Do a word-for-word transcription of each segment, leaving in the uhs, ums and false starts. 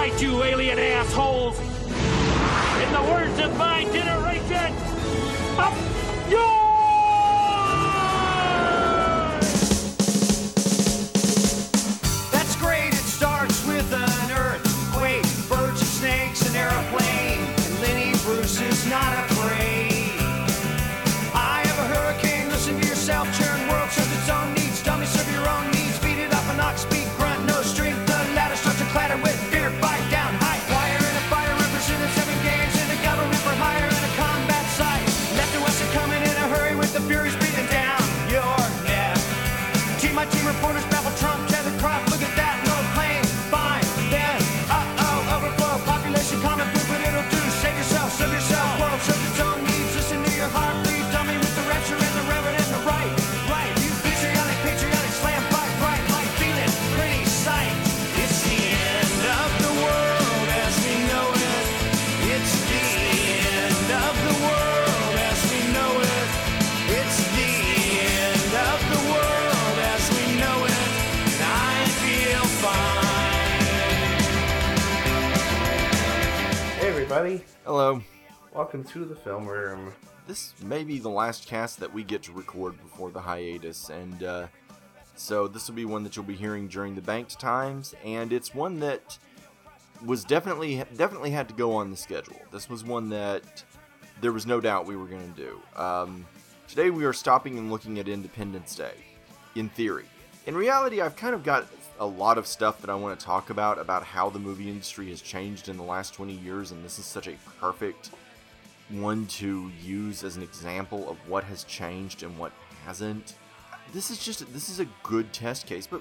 right, you alien assholes! In the words of my generation, up yours! Hello. Welcome to the film room. This may be the last cast that we get to record before the hiatus, and uh, so this will be one that you'll be hearing during the banked times, and it's one that was definitely definitely had to go on the schedule. This was one that there was no doubt we were going to do. Um, today we are stopping and looking at Independence Day, in theory. In reality, I've kind of got a lot of stuff that I want to talk about, about how the movie industry has changed in the last twenty years, and this is such a perfect one to use as an example of what has changed and what hasn't. This is just, this is a good test case, but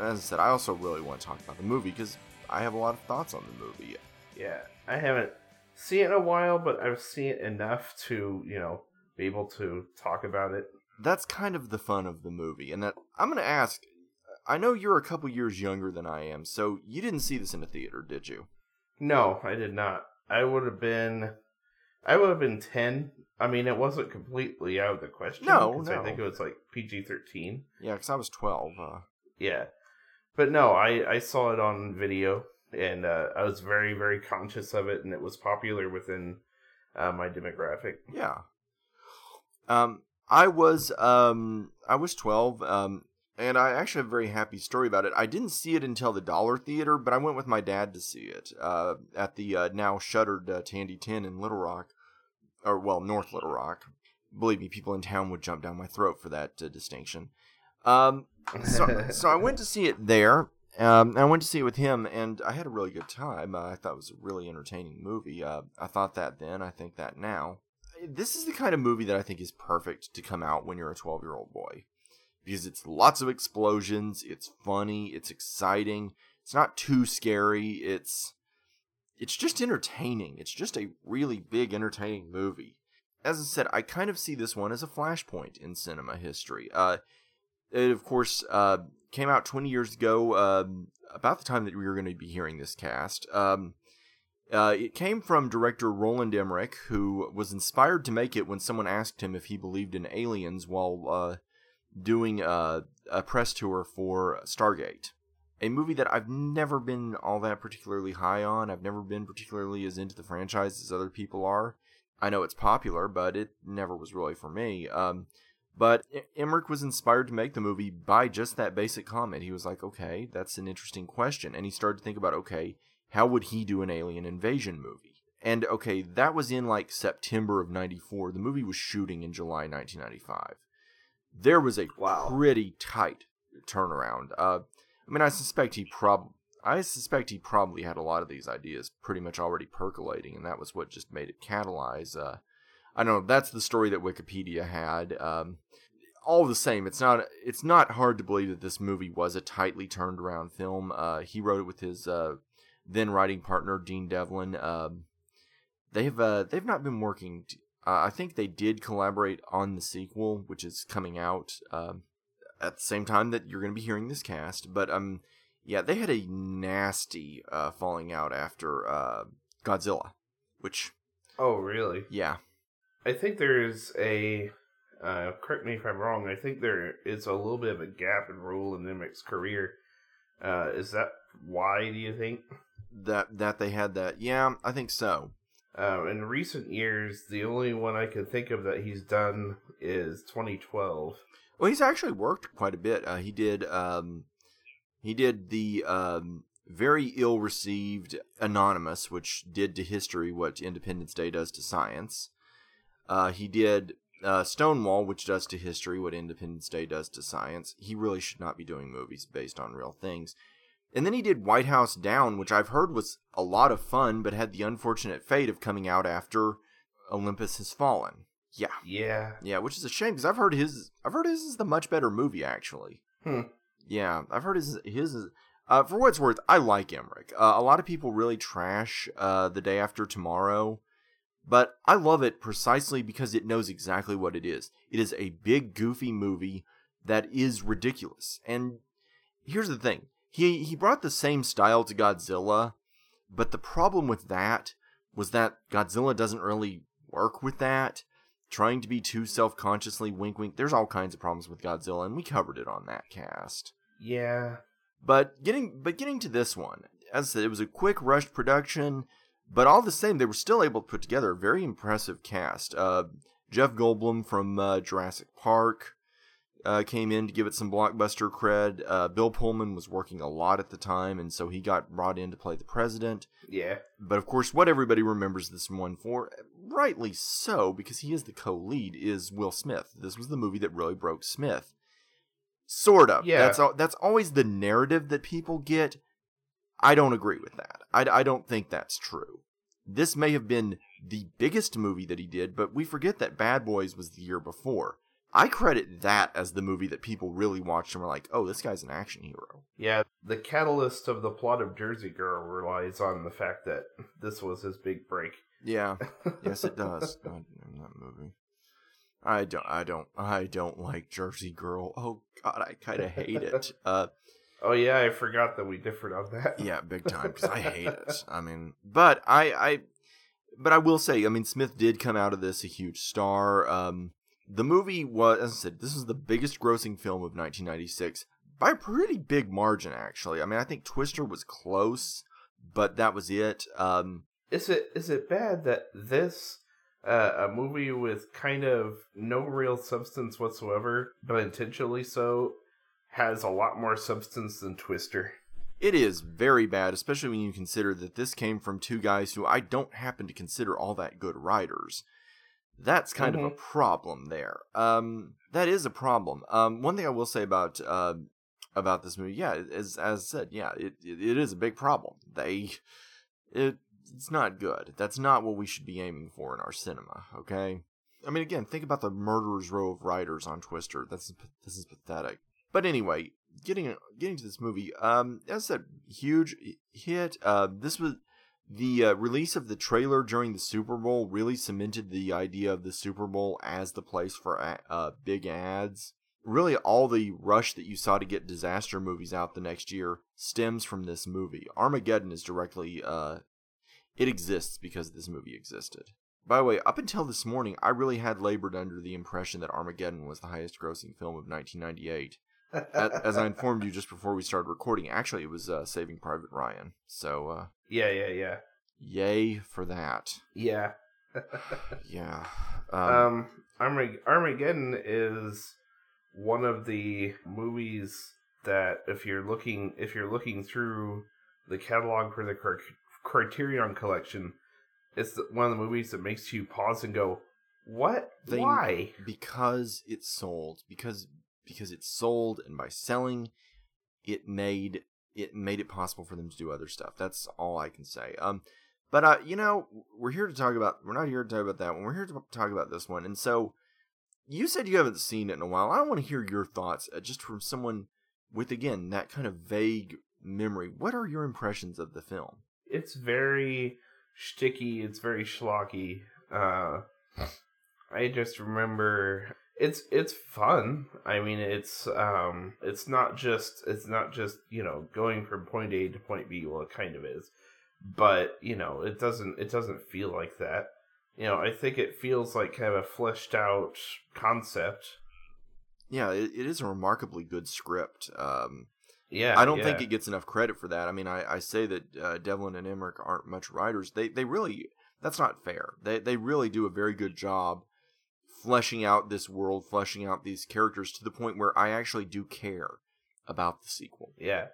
as I said, I also really want to talk about the movie, because I have a lot of thoughts on the movie. Yeah, I haven't seen it in a while, but I've seen it enough to, you know, be able to talk about it. That's kind of the fun of the movie, and that I'm going to ask... I know you're a couple years younger than I am, so you didn't see this in a theater, did you? No, I did not. I would have been, I would have been ten. I mean, it wasn't completely out of the question. No, no. I think it was like P G thirteen. Yeah, because I was twelve. Uh... Yeah, but no, I, I saw it on video, and uh, I was very, very conscious of it, and it was popular within uh, my demographic. Yeah. Um, I was um, I was twelve. Um. And I actually have a very happy story about it. I didn't see it until the Dollar Theater, but I went with my dad to see it uh, at the uh, now shuttered uh, Tandy Tin in Little Rock, or well, North Little Rock. Believe me, people in town would jump down my throat for that uh, distinction. Um, so, so I went to see it there. Um, I went to see it with him, and I had a really good time. Uh, I thought it was a really entertaining movie. Uh, I thought that then. I think that now. This is the kind of movie that I think is perfect to come out when you're a twelve-year-old boy. Because it's lots of explosions, it's funny, it's exciting, it's not too scary, it's it's just entertaining. It's just a really big, entertaining movie. As I said, I kind of see this one as a flashpoint in cinema history. Uh, it, of course, uh, came out twenty years ago, um, about the time that we were going to be hearing this cast. Um, uh, it came from director Roland Emmerich, who was inspired to make it when someone asked him if he believed in aliens while... Uh, doing a, a press tour for Stargate, a movie that I've never been all that particularly high on. I've never been particularly as into the franchise as other people are. I know it's popular, but it never was really for me. Um, but Emmerich was inspired to make the movie by just that basic comment. He was like, okay, that's an interesting question. And he started to think about, okay, how would he do an alien invasion movie? And okay, that was in like September of ninety-four. The movie was shooting in July nineteen ninety-five. There was a wow. pretty tight turnaround. Uh, I mean, I suspect he prob I suspect he probably had a lot of these ideas pretty much already percolating, and that was what just made it catalyze. Uh, I don't know. That's the story that Wikipedia had. Um, all the same, it's not it's not hard to believe that this movie was a tightly turned around film. Uh, he wrote it with his uh, then writing partner Dean Devlin. Um, they've uh, they've not been working. T- Uh, I think they did collaborate on the sequel, which is coming out um, at the same time that you're going to be hearing this cast. But um, yeah, they had a nasty uh, falling out after uh, Godzilla, which... Oh, really? Yeah. I think there's a... Uh, correct me if I'm wrong. I think there is a little bit of a gap in Roland Emmerich's career Uh, is that why, do you think? That that they had that? Yeah, I think so. Uh, in recent years, the only one I can think of that he's done is twenty twelve. Well, he's actually worked quite a bit. Uh, he did um, he did the um, very ill-received Anonymous, which did to history what Independence Day does to science. Uh, he did uh, Stonewall, which does to history what Independence Day does to science. He really should not be doing movies based on real things. And then he did White House Down, which I've heard was a lot of fun, but had the unfortunate fate of coming out after Olympus Has Fallen. Yeah, yeah, yeah. Which is a shame because I've heard his, I've heard his is the much better movie actually. Hmm. Yeah, I've heard his his. Is, uh, for what it's worth, I like Emmerich. Uh, a lot of people really trash uh, The Day After Tomorrow, but I love it precisely because it knows exactly what it is. It is a big goofy movie that is ridiculous. And here's the thing. He he brought the same style to Godzilla, but the problem with that was that Godzilla doesn't really work with that. Trying to be too self-consciously wink-wink. There's all kinds of problems with Godzilla, and we covered it on that cast. Yeah. But getting but getting to this one, as I said, it was a quick, rushed production, but all the same, they were still able to put together a very impressive cast. Uh, Jeff Goldblum from uh, Jurassic Park. Uh, came in to give it some blockbuster cred. Uh, Bill Pullman was working a lot at the time, and so he got brought in to play the president. Yeah. But of course, what everybody remembers this one for, rightly so, because he is the co-lead, is Will Smith. This was the movie that really broke Smith. Sort of. Yeah. That's al- that's always the narrative that people get. I don't agree with that. I, I don't think that's true. This may have been the biggest movie that he did, but we forget that Bad Boys was the year before. I credit that as the movie that people really watched and were like, oh, this guy's an action hero. Yeah, the catalyst of the plot of Jersey Girl relies on the fact that this was his big break. Yeah, yes it does. God damn that movie. I don't, I don't, I don't like Jersey Girl. Oh God, I kind of hate it. Uh, oh yeah, I forgot that we differed on that. Yeah, big time, because I hate it. I mean, but I, I, but I will say, I mean, Smith did come out of this a huge star. Um, The movie was, as I said, this was the biggest grossing film of nineteen ninety-six by a pretty big margin, actually. I mean, I think Twister was close, but that was it. Um, is it is it bad that this, uh, a movie with kind of no real substance whatsoever, but intentionally so, has a lot more substance than Twister? It is very bad, especially when you consider that this came from two guys who I don't happen to consider all that good writers. That's kind mm-hmm. of a problem there. Um, that is a problem. Um, one thing I will say about uh, about this movie, yeah, as as I said, yeah, it, it it is a big problem. They, it it's not good. That's not what we should be aiming for in our cinema. Okay, I mean, again, think about the murderer's row of writers on Twister. That's this is pathetic. But anyway, getting getting to this movie, um, as I said, huge hit. Uh, this was. The uh, release of the trailer during the Super Bowl really cemented the idea of the Super Bowl as the place for a- uh, big ads. Really, all the rush that you saw to get disaster movies out the next year stems from this movie. Armageddon is directly... Uh, it exists because this movie existed. By the way, up until this morning, I really had labored under the impression that Armageddon was the highest-grossing film of nineteen ninety-eight. As I informed you just before we started recording, actually it was uh, Saving Private Ryan. So uh, yeah, yeah, yeah. Yay for that. Yeah, yeah. Um, um, Armageddon is one of the movies that if you're looking if you're looking through the catalog for the Criterion Collection, it's one of the movies that makes you pause and go, "What? They, Why?" Because it sold. Because. Because it sold, and by selling, it made it made it possible for them to do other stuff. That's all I can say. Um, but uh, you know, we're here to talk about. We're not here to talk about that one. We're here to talk about this one. And so, you said you haven't seen it in a while. I want to hear your thoughts, uh, just from someone with again that kind of vague memory. What are your impressions of the film? It's very shticky. It's very schlocky. Uh, I just remember. It's it's fun. I mean, it's um, it's not just it's not just you know going from point A to point B. Well, it kind of is, but you know it doesn't it doesn't feel like that. You know, I think it feels like kind of a fleshed out concept. Yeah, it, it is a remarkably good script. Um, Yeah, I don't yeah. think it gets enough credit for that. I mean, I, I say that uh, Devlin and Emmerich aren't much writers. They they really that's not fair. They they really do a very good job fleshing out this world, fleshing out these characters to the point where I actually do care about the sequel. Yeah,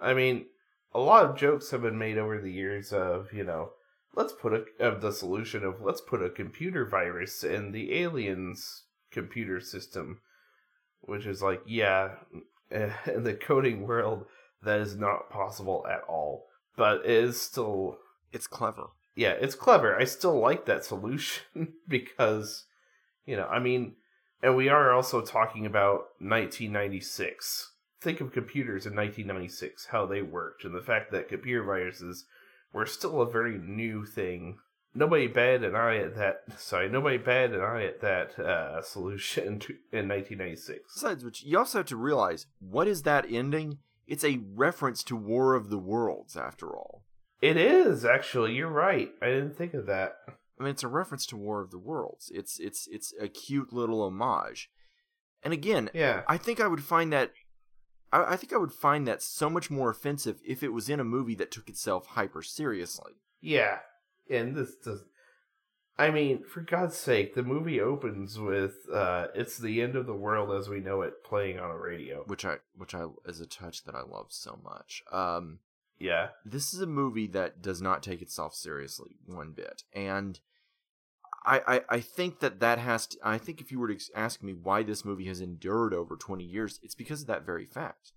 I mean, a lot of jokes have been made over the years of you know let's put a of the solution of let's put a computer virus in the aliens' computer system, which is like yeah. in the coding world, that is not possible at all. But it is still... It's clever. Yeah, it's clever. I still like that solution because, you know, I mean... And we are also talking about nineteen ninety-six. Think of computers in nineteen ninety-six, how they worked, and the fact that computer viruses were still a very new thing. Nobody bad and I at that... Sorry, nobody bad and I at that uh, solution in nineteen ninety-six. Besides which, you also have to realize, what is that ending? It's a reference to War of the Worlds, after all. It is, actually. You're right. I didn't think of that. I mean, it's a reference to War of the Worlds. It's it's it's a cute little homage. And again, yeah. I think I would find that... I, I think I would find that so much more offensive if it was in a movie that took itself hyper seriously. Yeah. And this does, I mean, for God's sake, the movie opens with uh, "It's the End of the World as We Know It" playing on a radio, which I, which I is a touch that I love so much. Um, yeah, this is a movie that does not take itself seriously one bit, and I, I, I think that that has to. I think if you were to ask me why this movie has endured over twenty years, it's because of that very fact.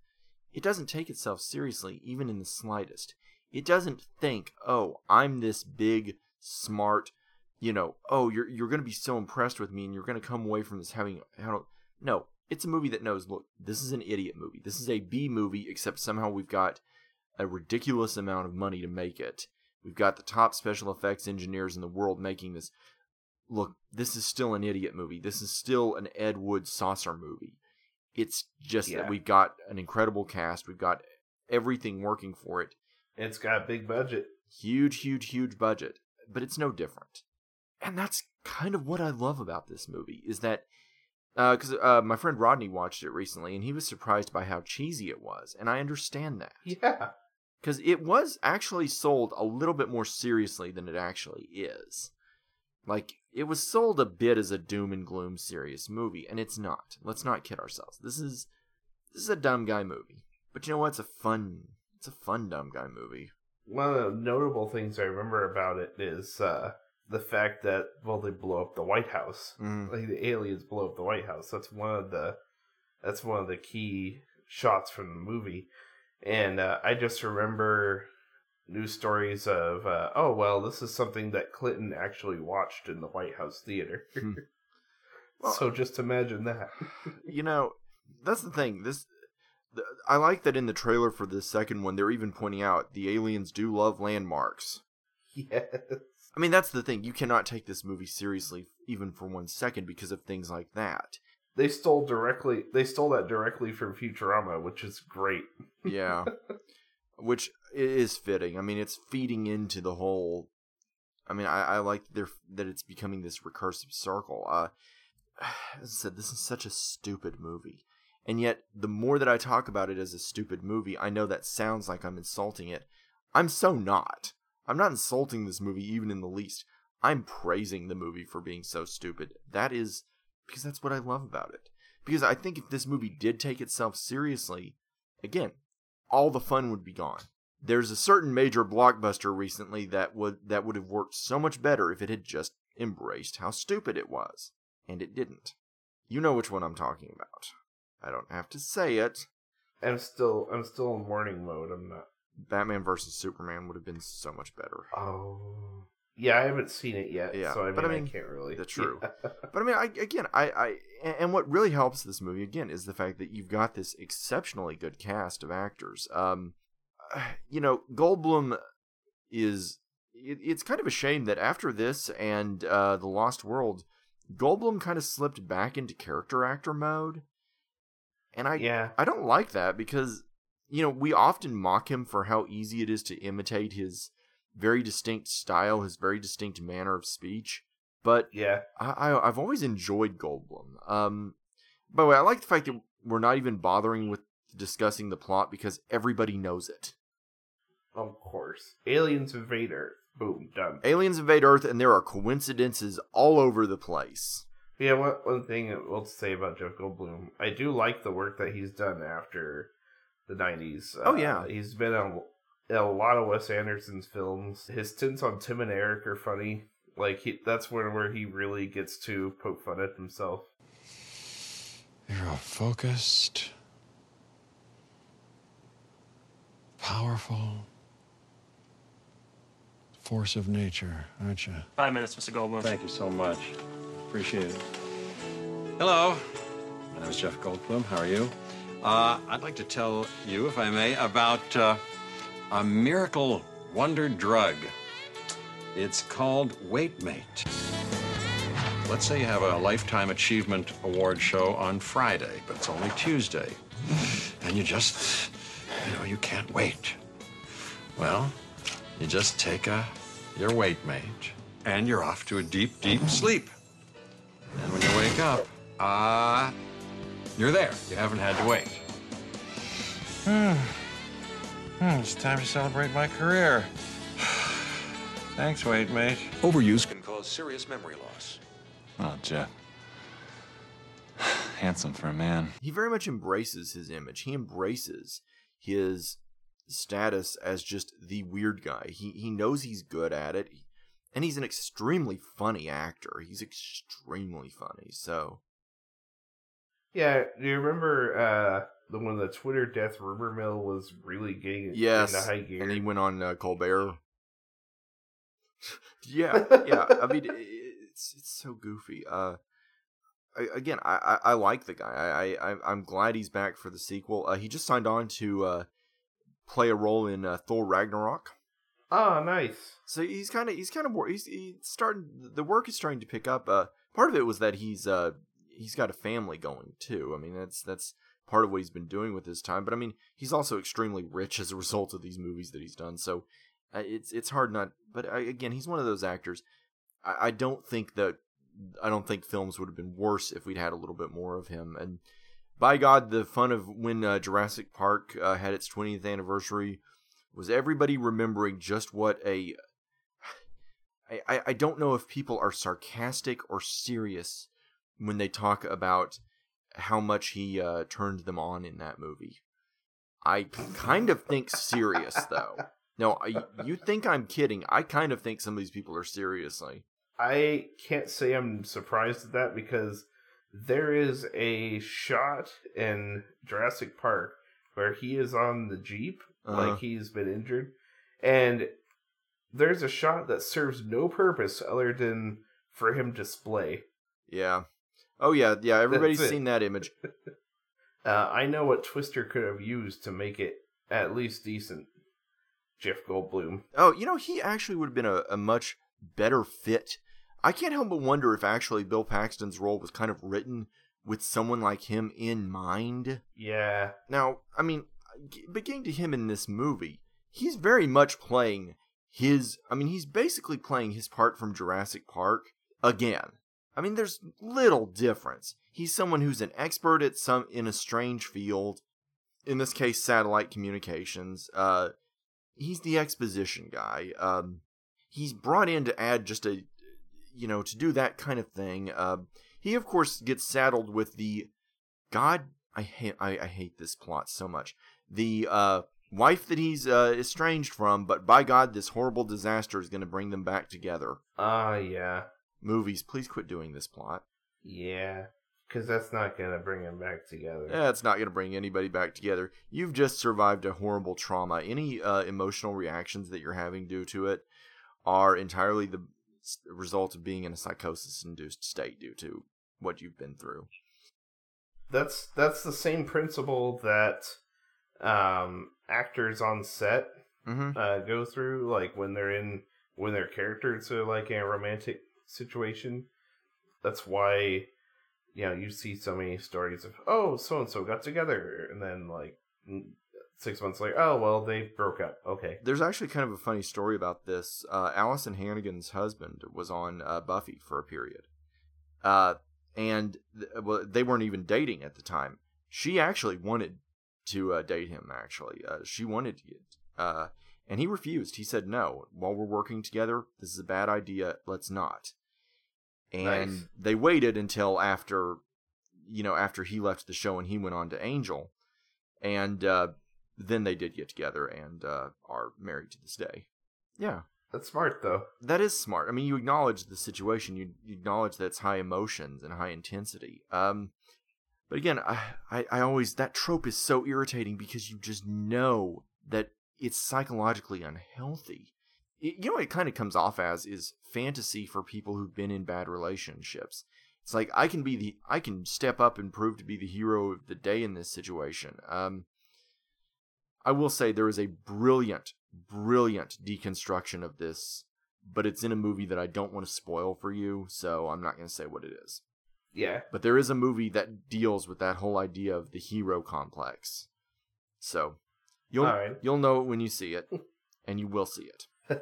It doesn't take itself seriously, even in the slightest. It doesn't think, oh, I'm this big, smart, you know, oh, you're you're going to be so impressed with me and you're going to come away from this having... How no, it's a movie that knows, look, this is an idiot movie. This is a B movie, except somehow we've got a ridiculous amount of money to make it. We've got the top special effects engineers in the world making this. Look, this is still an idiot movie. This is still an Ed Wood saucer movie. It's just yeah. that we've got an incredible cast. We've got everything working for it. It's got a big budget. Huge, huge, huge budget. But it's no different. And that's kind of what I love about this movie, is that... Because uh, uh, my friend Rodney watched it recently, and he was surprised by how cheesy it was. And I understand that. Yeah. Because it was actually sold a little bit more seriously than it actually is. Like, it was sold a bit as a doom and gloom serious movie, and it's not. Let's not kid ourselves. This is, this is a dumb guy movie. But you know what? It's a fun... It's a fun dumb guy movie. One of the notable things I remember about it is uh, the fact that, well, they blow up the White House. Mm. Like the aliens blow up the White House. That's one of the that's one of the key shots from the movie. And uh, I just remember news stories of uh, oh well, this is something that Clinton actually watched in the White House theater. Mm. Well, so just imagine that. You know, that's the thing. This. I like that in the trailer for this second one, they're even pointing out the aliens do love landmarks. Yes. I mean, that's the thing. You cannot take this movie seriously even for one second because of things like that. They stole directly. They stole that directly from Futurama, which is great. Yeah. Which is fitting. I mean, it's feeding into the whole... I mean, I, I like that, that it's becoming this recursive circle. Uh, as I said, this is such a stupid movie. And yet, the more that I talk about it as a stupid movie, I know that sounds like I'm insulting it. I'm so not. I'm not insulting this movie even in the least. I'm praising the movie for being so stupid. That is because that's what I love about it. Because I think if this movie did take itself seriously, again, all the fun would be gone. There's a certain major blockbuster recently that would that would have worked so much better if it had just embraced how stupid it was. And it didn't. You know which one I'm talking about. I don't have to say it. I'm still I'm still in warning mode. I'm not. Batman versus Superman would have been so much better. Oh. Yeah, I haven't seen it yet, yeah, so I mean, but I mean I can't really. That's true. Yeah. But I mean, I, again, I, I and what really helps this movie, again, is the fact that you've got this exceptionally good cast of actors. Um, you know, Goldblum is, it, it's kind of a shame that after this and uh, The Lost World, Goldblum kind of slipped back into character actor mode. And I yeah. I don't like that because, you know, we often mock him for how easy it is to imitate his very distinct style, his very distinct manner of speech. But yeah, I, I, I've always enjoyed Goldblum. Um, by the way, I like the fact that we're not even bothering with discussing the plot because everybody knows it. Of course. Aliens invade Earth. Boom, done. Aliens invade Earth, and there are coincidences all over the place. Yeah, one, one thing we'll say about Jeff Goldblum, I do like the work that he's done after the nineties. Oh, yeah. Uh, he's been on a, a lot of Wes Anderson's films. His stints on Tim and Eric are funny. Like, he, that's where, where he really gets to poke fun at himself. You're a focused, powerful force of nature, aren't you? Five minutes, Mister Goldblum. Thank you so much. Appreciate it. Hello. My name is Jeff Goldblum. How are you? Uh, I'd like to tell you, if I may, about uh, a miracle wonder drug. It's called Weightmate. Let's say you have a Lifetime Achievement Award show on Friday, but it's only Tuesday. And you just, you know, you can't wait. Well, you just take a, your Weightmate, and you're off to a deep, deep sleep. And when you wake up, ah, uh, you're there. You haven't had to wait. Hmm. Hmm, it's time to celebrate my career. Thanks, Weightmate. Overuse can cause serious memory loss. Oh, Jeff. Handsome for a man. He very much embraces his image. He embraces his status as just the weird guy. He he knows he's good at it. And he's an extremely funny actor. He's extremely funny, so. Yeah, do you remember uh, the when the Twitter death rumor mill was really getting yes, into high gear? Yes, and he went on uh, Colbert. yeah, yeah. I mean, it's it's so goofy. Uh, I, again, I, I, I like the guy. I, I, I'm glad he's back for the sequel. Uh, he just signed on to uh, play a role in uh, Thor Ragnarok. Oh, nice. So he's kind of he's kind of he's, he's starting the work is starting to pick up. Uh, part of it was that he's uh he's got a family going too. I mean that's that's part of what he's been doing with his time. But I mean he's also extremely rich as a result of these movies that he's done. So uh, it's it's hard not. But I, again, he's one of those actors. I, I don't think that I don't think films would have been worse if we'd had a little bit more of him. And by God, the fun of when uh, Jurassic Park uh, had its twentieth anniversary. Was everybody remembering just what a... I, I don't know if people are sarcastic or serious when they talk about how much he uh, turned them on in that movie. I kind of think serious, though. No, I, you think I'm kidding. I kind of think some of these people are seriously. I can't say I'm surprised at that because there is a shot in Jurassic Park where he is on the Jeep. Uh-huh. Like he's been injured, and there's a shot that serves no purpose other than for him to splay. Yeah. Oh yeah, yeah. Everybody's That's seen it. That image. uh, I know what Twister could have used to make it at least decent. Jeff Goldblum. Oh, you know he actually would have been a, a much better fit. I can't help but wonder if actually Bill Paxton's role was kind of written with someone like him in mind. Yeah. Now, I mean. But getting to him in this movie, he's very much playing his... I mean, he's basically playing his part from Jurassic Park again. I mean, there's little difference. He's someone who's an expert at some in a strange field. In this case, satellite communications. Uh, he's the exposition guy. Um, he's brought in to add just a... You know, to do that kind of thing. Uh, he, of course, gets saddled with the... God, I hate, I, I hate this plot so much. The uh, wife that he's uh, estranged from, but by God, this horrible disaster is going to bring them back together. Ah, uh, yeah. Movies, please quit doing this plot. Yeah, because that's not going to bring them back together. Yeah, it's not going to bring anybody back together. You've just survived a horrible trauma. Any uh, emotional reactions that you're having due to it are entirely the result of being in a psychosis-induced state due to what you've been through. That's that's the same principle that... Um, actors on set mm-hmm. uh, go through, like when they're in when their characters are like in a romantic situation. That's why, you know, you see so many stories of oh, so and so got together, and then like six months later, oh well, they broke up. Okay, there's actually kind of a funny story about this. Uh, Allison Hannigan's husband was on uh, Buffy for a period, uh, and th- well, they weren't even dating at the time. She actually wanted to uh, date him, actually. Uh, she wanted to get... Uh, and he refused. He said, no, while we're working together, this is a bad idea. Let's not. And nice. They waited until after, you know, after he left the show and he went on to Angel. And uh, then they did get together and uh, are married to this day. Yeah. That's smart, though. That is smart. I mean, you acknowledge the situation. You, you acknowledge that's high emotions and high intensity. Um, but again, I, I, I always... That trope is so irritating because you just know that it's psychologically unhealthy. It, you know what it kind of comes off as is fantasy for people who've been in bad relationships. It's like, I can be the... I can step up and prove to be the hero of the day in this situation. Um, I will say there is a brilliant... brilliant deconstruction of this, but it's in a movie that I don't want to spoil for you, so I'm not going to say what it is. Yeah. But there is a movie that deals with that whole idea of the hero complex. So, you'll right. you'll know it when you see it, and you will see it.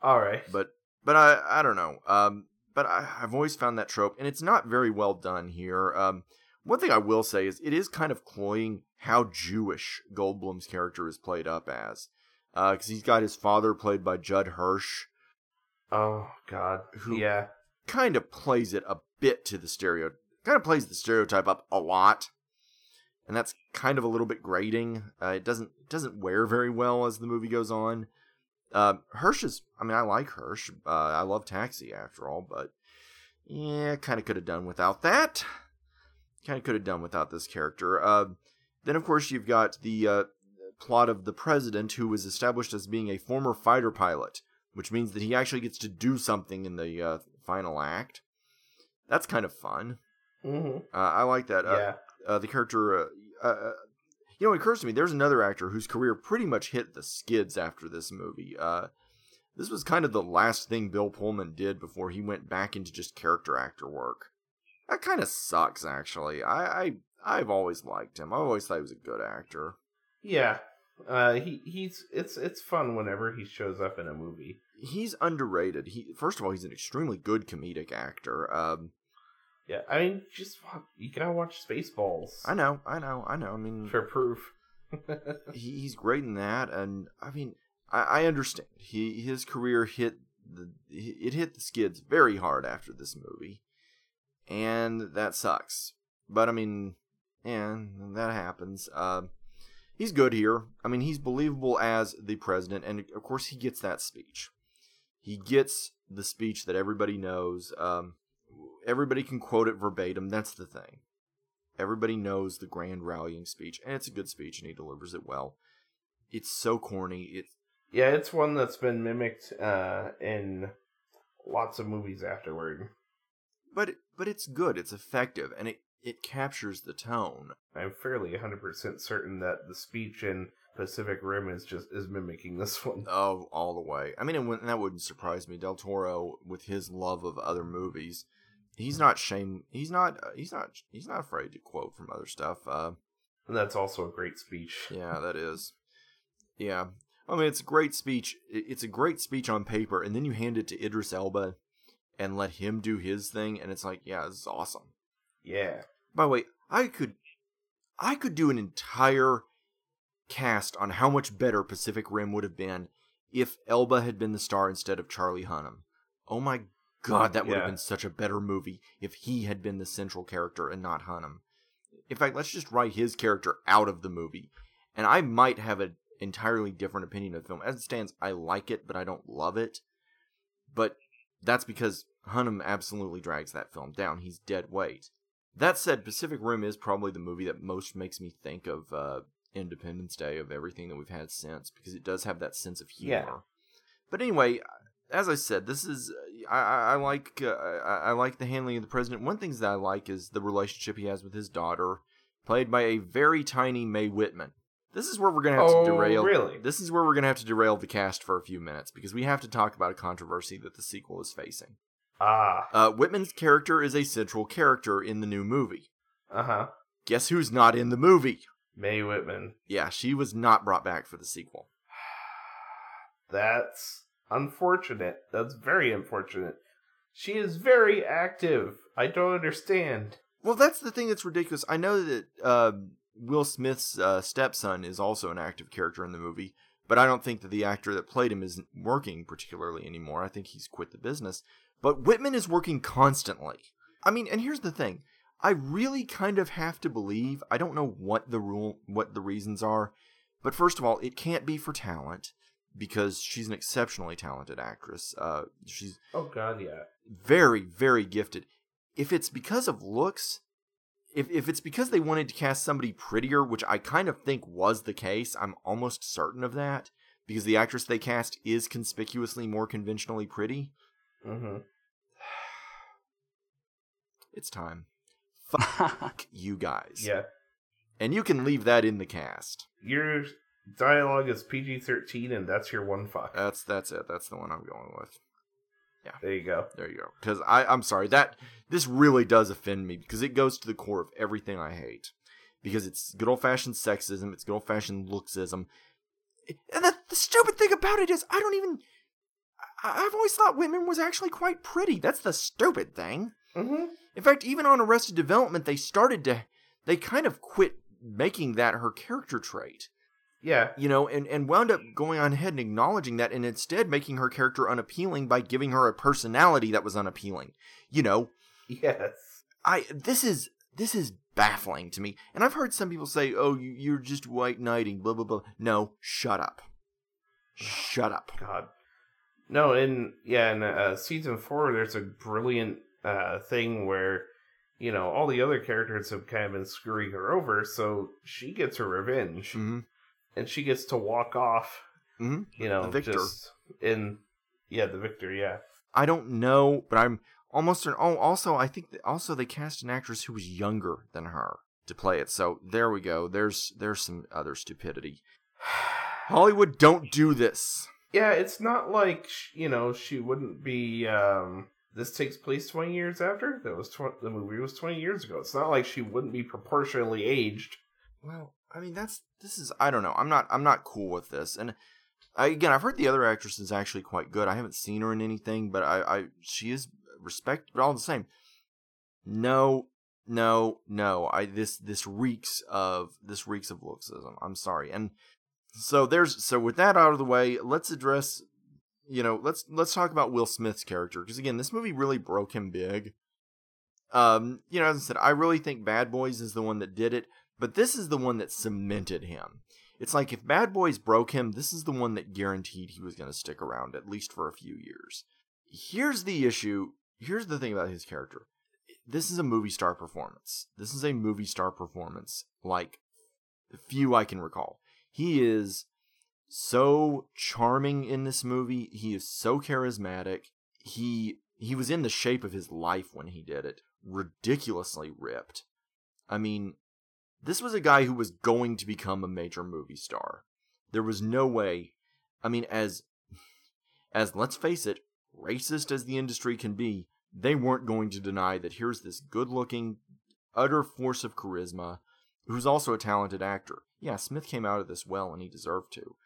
All right. But but I, I don't know. Um, but I, I've always found that trope, and it's not very well done here. Um, one thing I will say is it is kind of cloying how Jewish Goldblum's character is played up as. Because uh, he's got his father played by Judd Hirsch. Oh, God. Who yeah. kind of plays it a bit to the stereotype. Kind of plays the stereotype up a lot. And that's kind of a little bit grating. Uh, it doesn't it doesn't wear very well as the movie goes on. Uh, Hirsch is... I mean, I like Hirsch. Uh, I love Taxi, after all. But, yeah, kind of could have done without that. Kind of could have done without this character. Uh... Then, of course, you've got the uh, plot of the president, who was established as being a former fighter pilot, which means that he actually gets to do something in the uh, final act. That's kind of fun. Mm-hmm. Uh, I like that. Yeah. Uh, uh, the character, uh, uh, you know, it occurs to me, there's another actor whose career pretty much hit the skids after this movie. Uh, this was kind of the last thing Bill Pullman did before he went back into just character actor work. That kind of sucks, actually. I... I I've always liked him. I always thought he was a good actor. Yeah. Uh, he he's it's it's fun whenever he shows up in a movie. He's underrated. He first of all, he's an extremely good comedic actor. Um, yeah, I mean, just you gotta watch Spaceballs. I know, I know, I know. I mean, for proof. he, he's great in that, and I mean, I, I understand. He his career hit the it hit the skids very hard after this movie, and that sucks. But I mean. And that happens. Uh, he's good here. I mean, he's believable as the president. And, of course, he gets that speech. He gets the speech that everybody knows. Um, everybody can quote it verbatim. That's the thing. Everybody knows the grand rallying speech. And it's a good speech, and he delivers it well. It's so corny. It's... Yeah, it's one that's been mimicked uh, in lots of movies afterward. But but it's good. It's effective. And it... It captures the tone. I'm fairly one hundred percent certain that the speech in Pacific Rim is just is mimicking this one. Oh, all the way. I mean, it, that wouldn't surprise me. Del Toro, with his love of other movies, he's not shame. He's not. He's not. He's not afraid to quote from other stuff. Uh, and that's also a great speech. Yeah, that is. Yeah, I mean, it's a great speech. It's a great speech on paper, and then you hand it to Idris Elba, and let him do his thing, and it's like, yeah, this is awesome. Yeah. By the way, I could I could do an entire cast on how much better Pacific Rim would have been if Elba had been the star instead of Charlie Hunnam. Oh my God, that would yeah. have been such a better movie if he had been the central character and not Hunnam. In fact, let's just write his character out of the movie. And I might have an entirely different opinion of the film. As it stands, I like it, but I don't love it. But that's because Hunnam absolutely drags that film down. He's dead weight. That said, Pacific Rim is probably the movie that most makes me think of uh, Independence Day, of everything that we've had since, because it does have that sense of humor. Yeah. But anyway, as I said, this is I, I like uh, I like the handling of the president. One thing that I like is the relationship he has with his daughter, played by a very tiny Mae Whitman. This is where we're gonna have oh, to derail. Really? This is where we're gonna have to derail the cast for a few minutes because we have to talk about a controversy that the sequel is facing. Ah. Uh, Whitman's character is a central character in the new movie. Uh-huh. Guess who's not in the movie? Mae Whitman. Yeah, she was not brought back for the sequel. That's unfortunate. That's very unfortunate. She is very active. I don't understand. Well, that's the thing that's ridiculous. I know that uh, Will Smith's uh, stepson is also an active character in the movie, but I don't think that the actor that played him isn't working particularly anymore. I think he's quit the business. But Whitman is working constantly. I mean, and here's the thing. I really kind of have to believe, I don't know what the rule, what the reasons are, but first of all, it can't be for talent, because she's an exceptionally talented actress. Uh, she's oh god, yeah, very, very gifted. If it's because of looks, if if it's because they wanted to cast somebody prettier, which I kind of think was the case, I'm almost certain of that, because the actress they cast is conspicuously more conventionally pretty. Mm-hmm. It's time. Fuck you guys. Yeah. And you can leave that in the cast. Your dialogue is P G thirteen, and that's your one fuck. That's that's it. That's the one I'm going with. Yeah. There you go. There you go. Because I'm sorry, that this really does offend me, because it goes to the core of everything I hate. Because it's good old-fashioned sexism. It's good old-fashioned looksism. And the, the stupid thing about it is, I don't even... I, I've always thought women was actually quite pretty. That's the stupid thing. Mm-hmm. In fact, even on Arrested Development, they started to... They kind of quit making that her character trait. Yeah. You know, and, and wound up going on ahead and acknowledging that, and instead making her character unappealing by giving her a personality that was unappealing. You know? Yes. I this is this is baffling to me. And I've heard some people say, oh, you, you're just white knighting, blah, blah, blah. No, shut up. Shut up. God. No, and yeah, in uh, season four, there's a brilliant uh, thing where, you know, all the other characters have kind of been screwing her over, so she gets her revenge. Mm-hmm. And she gets to walk off, mm-hmm. you know, the victor. Just in, yeah, the victor, yeah. I don't know, but I'm almost, an, oh, also, I think, that also they cast an actress who was younger than her to play it. So there we go. There's, there's some other stupidity. Hollywood, don't do this. Yeah, it's not like, you know, she wouldn't be, um, this takes place twenty years after. That was tw- the movie was twenty years ago. It's not like she wouldn't be proportionally aged. Well, I mean, that's, this is, I don't know. I'm not, I'm not cool with this. And I, again, I've heard the other actress is actually quite good. I haven't seen her in anything, but I, I, she is respected, but all the same. No, no, no. I, this, this reeks of, this reeks of looksism. I'm sorry. And so there's, so with that out of the way, let's address, you know, let's, let's talk about Will Smith's character. Cause again, this movie really broke him big. Um, you know, as I said, I really think Bad Boys is the one that did it. But this is the one that cemented him. It's like if Bad Boys broke him, this is the one that guaranteed he was going to stick around, at least for a few years. Here's the issue. Here's the thing about his character. This is a movie star performance. This is a movie star performance like few I can recall. He is so charming in this movie. He is so charismatic. He he was in the shape of his life when he did it. Ridiculously ripped. I mean... This was a guy who was going to become a major movie star. There was no way. I mean, as, as let's face it, racist as the industry can be, they weren't going to deny that here's this good-looking, utter force of charisma, who's also a talented actor. Yeah, Smith came out of this well, and he deserved to.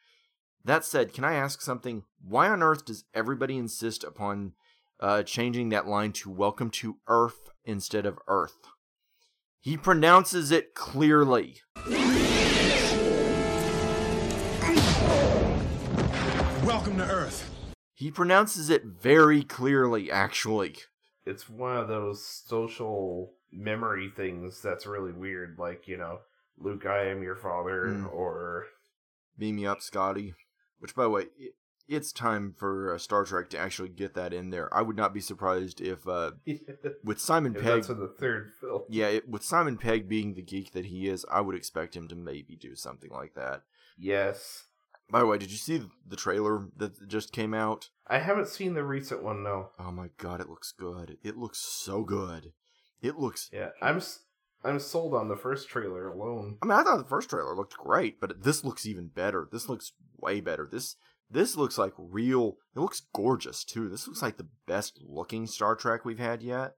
That said, can I ask something? Why on earth does everybody insist upon uh, changing that line to welcome to Earth instead of Earth? He pronounces it clearly. Welcome to Earth. He pronounces it very clearly, actually. It's one of those social memory things that's really weird. Like, you know, Luke, I am your father, mm. or... Beam me up, Scotty. Which, by the way, it's time for Star Trek to actually get that in there. I would not be surprised if... Uh, with Simon Pegg... That's in the third film. Yeah, it, with Simon Pegg being the geek that he is, I would expect him to maybe do something like that. Yes. By the way, did you see the trailer that just came out? I haven't seen the recent one, no. Oh my god, it looks good. It looks so good. It looks... Yeah, I'm I'm sold on the first trailer alone. I mean, I thought the first trailer looked great, but this looks even better. This looks way better. This this looks like real... It looks gorgeous, too. This looks like the best-looking Star Trek we've had yet.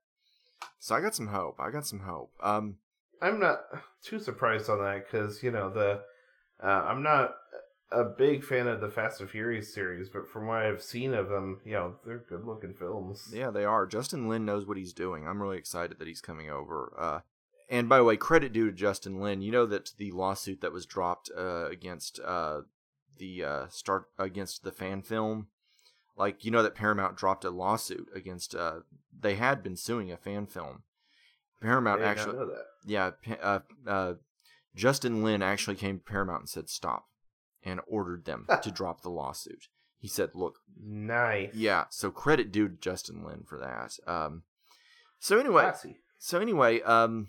So I got some hope. I got some hope. Um, I'm not too surprised on that because, you know, the uh, I'm not a big fan of the Fast and Furious series, but from what I've seen of them, you know, they're good-looking films. Yeah, they are. Justin Lin knows what he's doing. I'm really excited that he's coming over. Uh, And by the way, credit due to Justin Lin. You know that the lawsuit that was dropped uh, against uh, the uh, start against the fan film, like you know that Paramount dropped a lawsuit against. Uh, they had been suing a fan film. Paramount actually, know that. yeah. Uh, uh, Justin Lin actually came to Paramount and said stop, and ordered them to drop the lawsuit. He said, "Look, nice, yeah." So credit due to Justin Lin for that. Um, so anyway, Classy. so anyway, um,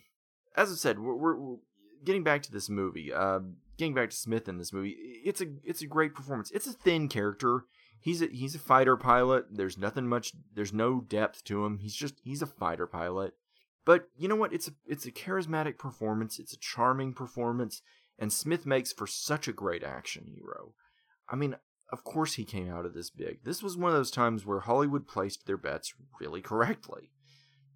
as I said, we're, we're, we're getting back to this movie. Uh, getting back to Smith in this movie, it's a it's a great performance. It's a thin character. He's a he's a fighter pilot. There's nothing much. There's no depth to him. He's just he's a fighter pilot. But you know what? It's a it's a charismatic performance. It's a charming performance, and Smith makes for such a great action hero. I mean. Of course he came out of this big. This was one of those times where Hollywood placed their bets really correctly.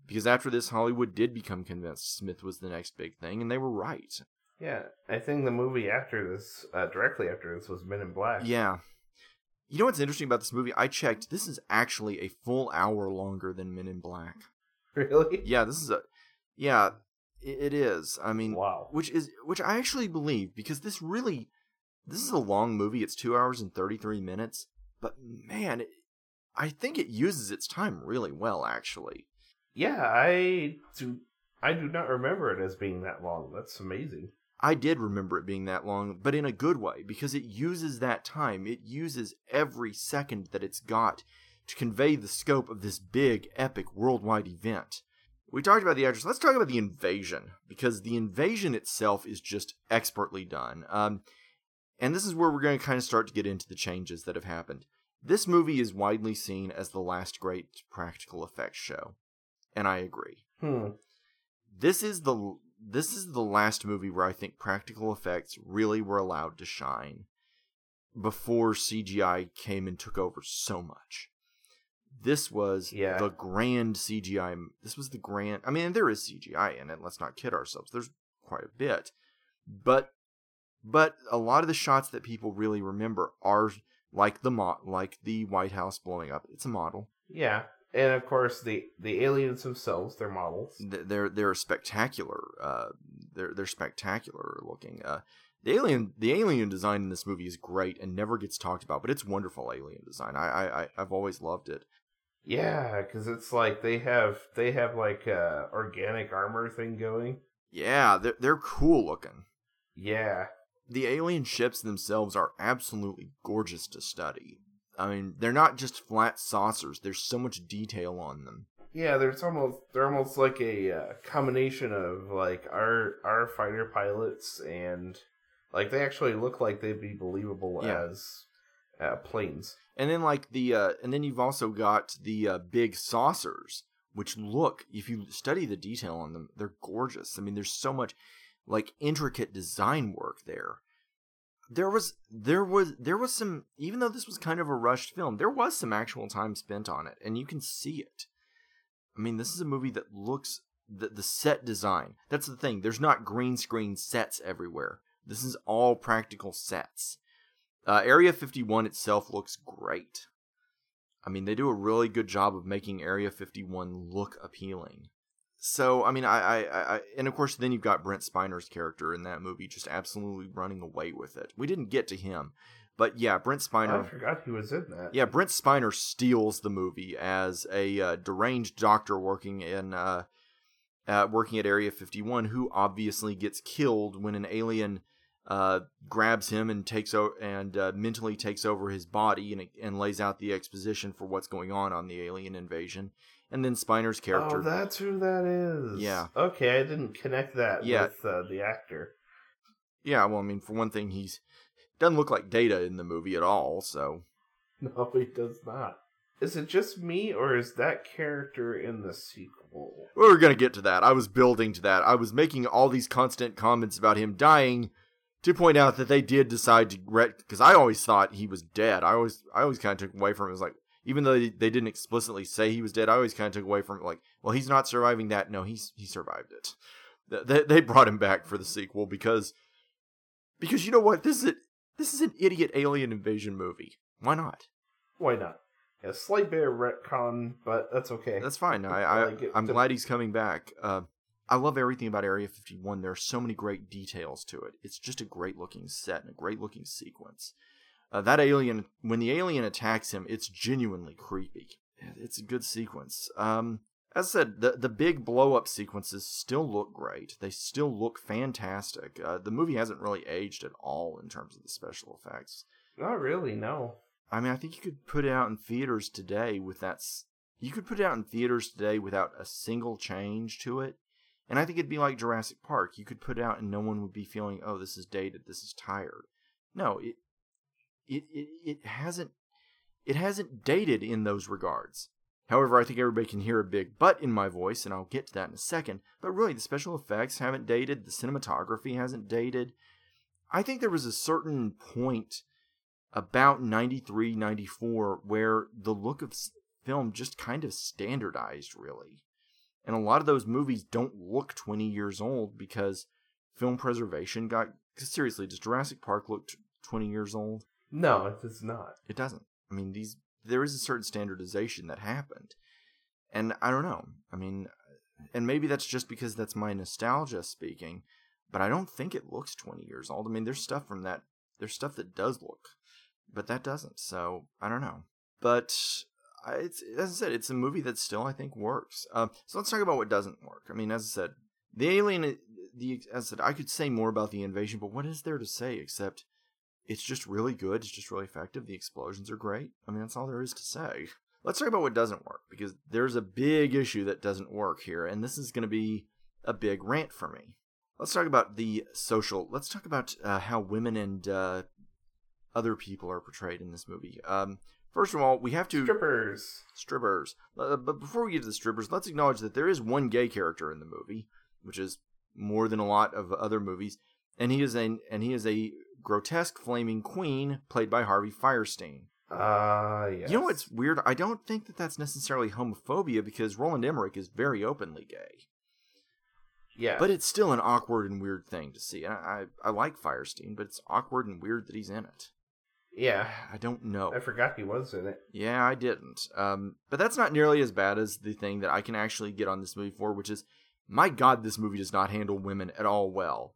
Because after this, Hollywood did become convinced Smith was the next big thing, and they were right. Yeah, I think the movie after this, uh, directly after this, was Men in Black. Yeah. You know what's interesting about this movie? I checked. This is actually a full hour longer than Men in Black. Really? Yeah, this is a... Yeah, it is. I mean... Wow. Which is... Which I actually believe, because this really... This is a long movie. It's two hours and thirty-three minutes. But, man, it, I think it uses its time really well, actually. Yeah, I do, I do not remember it as being that long. That's amazing. I did remember it being that long, but in a good way, because it uses that time. It uses every second that it's got to convey the scope of this big, epic, worldwide event. We talked about the actress. Let's talk about the invasion, because the invasion itself is just expertly done. Um... And this is where we're going to kind of start to get into the changes that have happened. This movie is widely seen as the last great practical effects show, and I agree. Hmm. This is the this is the last movie where I think practical effects really were allowed to shine before C G I came and took over so much. This was yeah. the grand C G I. This was the grand. I mean, there is C G I in it. Let's not kid ourselves. There's quite a bit, but. But a lot of the shots that people really remember are like the mo- like the White House blowing up. It's a model. Yeah, and of course the, the aliens themselves, they're models. They're they're spectacular. Uh, they're they're spectacular looking. Uh, the alien the alien design in this movie is great and never gets talked about, but it's wonderful alien design. I I, I I've always loved it. Yeah, because it's like they have they have like a organic armor thing going. Yeah, they're they're cool looking. Yeah. The alien ships themselves are absolutely gorgeous to study. I mean, they're not just flat saucers. There's so much detail on them. Yeah, there's almost they're almost like a uh, combination of like our our fighter pilots and like they actually look like they'd be believable yeah. as uh, planes. And then like the uh, and then you've also got the uh, big saucers, which look if you study the detail on them, they're gorgeous. I mean, there's so much. Like intricate design work there. There was there was there was some even though this was kind of a rushed film, there was some actual time spent on it, and you can see it. I mean, this is a movie that looks the the set design. That's the thing. There's not green screen sets everywhere. This is all practical sets. Uh, Area fifty-one itself looks great. I mean, they do a really good job of making Area fifty-one look appealing. So, I mean, I, I, I, and of course, then you've got Brent Spiner's character in that movie just absolutely running away with it. We didn't get to him, but yeah, Brent Spiner. I forgot he was in that. Yeah, Brent Spiner steals the movie as a uh, deranged doctor working in, uh, uh, working at Area fifty-one, who obviously gets killed when an alien uh, grabs him and takes o- and uh, mentally takes over his body and and lays out the exposition for what's going on on the alien invasion. And then Spiner's character. Oh, that's who that is. Yeah. Okay, I didn't connect that yeah. with uh, the actor. Yeah, well, I mean, for one thing, he's doesn't look like Data in the movie at all, so. No, he does not. Is it just me, or is that character in the sequel? We're going to get to that. I was building to that. I was making all these constant comments about him dying to point out that they did decide to... Because I always thought he was dead. I always, I always kind of took away from him. It was like... Even though they didn't explicitly say he was dead, I always kind of took away from it like, well, he's not surviving that. No, he's he survived it. They they brought him back for the sequel because because you know what? This is a, this is an idiot alien invasion movie. Why not? Why not? A yeah, slight bit of retcon, but that's okay. That's fine. I, I, I like I'm glad he's coming back. Uh, I love everything about Area fifty-one. There are so many great details to it. It's just a great-looking set and a great-looking sequence. Uh, that alien, when the alien attacks him, it's genuinely creepy. It's a good sequence. Um, as I said, the, the big blow-up sequences still look great. They still look fantastic. Uh, the movie hasn't really aged at all in terms of the special effects. Not really, no. I mean, I think you could put it out in theaters today with that... You could put it out in theaters today without a single change to it. And I think it'd be like Jurassic Park. You could put it out and no one would be feeling, oh, this is dated, this is tired. No, it... It, it it hasn't it hasn't dated in those regards. However, I think everybody can hear a big but in my voice, and I'll get to that in a second. But really, the special effects haven't dated. The cinematography hasn't dated. I think there was a certain point about ninety-three, ninety-four where the look of film just kind of standardized, really. And a lot of those movies don't look twenty years old because film preservation got... Seriously, does Jurassic Park look twenty years old? No, it does not. It doesn't. I mean, these there is a certain standardization that happened. And I don't know. I mean, and maybe that's just because that's my nostalgia speaking, but I don't think it looks twenty years old. I mean, there's stuff from that, there's stuff that does look, but that doesn't. So, I don't know. But, I, it's, as I said, it's a movie that still, I think, works. Uh, so let's talk about what doesn't work. I mean, as I said, the alien, the as I said, I could say more about the invasion, but what is there to say except... It's just really good. It's just really effective. The explosions are great. I mean, that's all there is to say. Let's talk about what doesn't work, because there's a big issue that doesn't work here, and this is going to be a big rant for me. Let's talk about the social. Let's talk about uh, how women and uh, other people are portrayed in this movie. Um, first of all, we have to... Strippers. Strippers. Uh, but before we get to the strippers, let's acknowledge that there is one gay character in the movie, which is more than a lot of other movies, and he is a... And he is a grotesque flaming queen played by Harvey Fierstein. Ah, uh, yes. You know what's weird? I don't think that that's necessarily homophobia because Roland Emmerich is very openly gay. Yeah. But it's still an awkward and weird thing to see. And I, I, I like Fierstein, but it's awkward and weird that he's in it. Yeah. I don't know. I forgot he was in it. Yeah, I didn't. Um, but that's not nearly as bad as the thing that I can actually get on this movie for, which is, my God, this movie does not handle women at all well.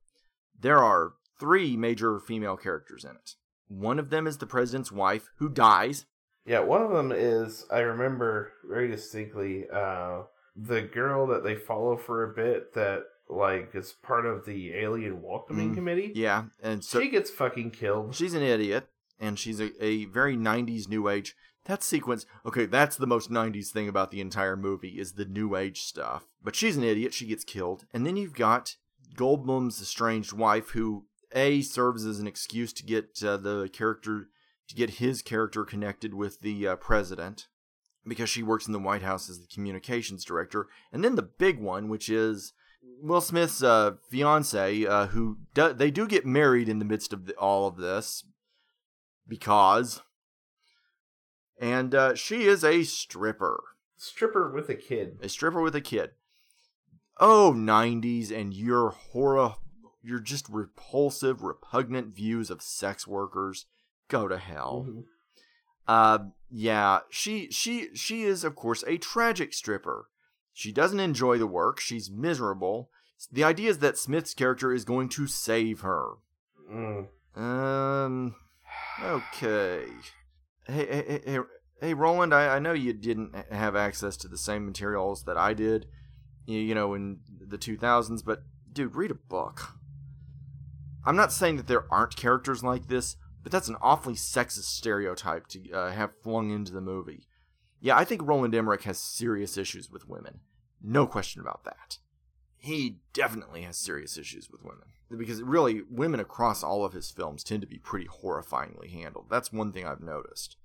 There are three major female characters in it. One of them is the president's wife, who dies. Yeah, one of them is, I remember very distinctly, uh, the girl that they follow for a bit that, like, is part of the alien welcoming mm, committee. Yeah. And so she gets fucking killed. She's an idiot, and she's a, a very nineties new age. That sequence, okay, that's the most nineties thing about the entire movie, is the new age stuff. But she's an idiot, she gets killed. And then you've got Goldblum's estranged wife, who... A, serves as an excuse to get uh, the character, to get his character connected with the uh, president, because she works in the White House as the communications director. And then the big one, which is Will Smith's uh, fiance, uh, who do, they do get married in the midst of the, all of this, because, and uh, she is a stripper. Stripper with a kid. A stripper with a kid. Oh, nineties, and you're horrible. You're just repulsive, repugnant views of sex workers. Go to hell. Mm-hmm. Uh, yeah, she she she is, of course, a tragic stripper. She doesn't enjoy the work. She's miserable. The idea is that Smith's character is going to save her. Mm. Um. Okay. Hey, hey, hey, hey Roland, I, I know you didn't have access to the same materials that I did, you know, in the two thousands, but dude, read a book. I'm not saying that there aren't characters like this, but that's an awfully sexist stereotype to uh, have flung into the movie. Yeah, I think Roland Emmerich has serious issues with women. No question about that. He definitely has serious issues with women. Because really, women across all of his films tend to be pretty horrifyingly handled. That's one thing I've noticed.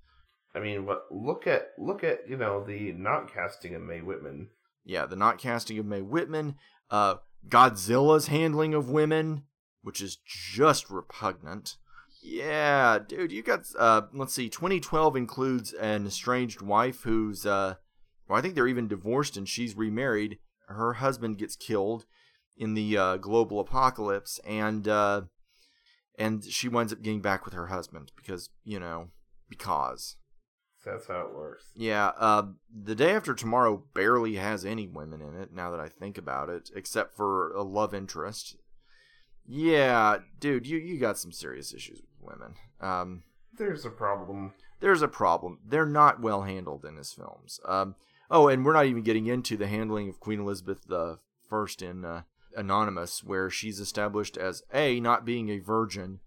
I mean, what, look at, look at you know, the not casting of Mae Whitman. Yeah, the not casting of Mae Whitman. Uh, Godzilla's handling of women, which is just repugnant. Yeah, dude, you got, uh, let's see, twenty twelve includes an estranged wife who's, uh, well, I think they're even divorced and she's remarried. Her husband gets killed in the uh, global apocalypse, and uh, and she winds up getting back with her husband because, you know, because. That's how it works. Yeah. Uh, The Day After Tomorrow barely has any women in it, now that I think about it, except for a love interest. Yeah, dude, you, you got some serious issues with women. Um, there's a problem. There's a problem. They're not well handled in his films. Um, oh, and we're not even getting into the handling of Queen Elizabeth the First in uh, Anonymous, where she's established as A, not being a virgin,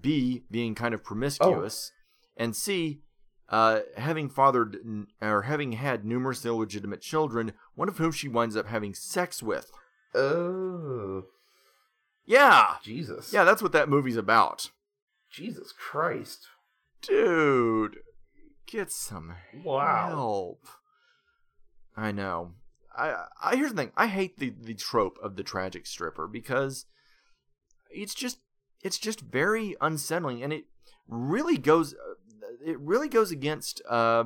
B, being kind of promiscuous, oh. and C, uh, having fathered n- or having had numerous illegitimate children, one of whom she winds up having sex with. Oh. Yeah. Jesus. Yeah, that's what that movie's about. Jesus Christ. Dude, get some wow. help. I know. I, I here's the thing. I hate the, the trope of the tragic stripper because it's just it's just very unsettling, and it really goes it really goes against uh,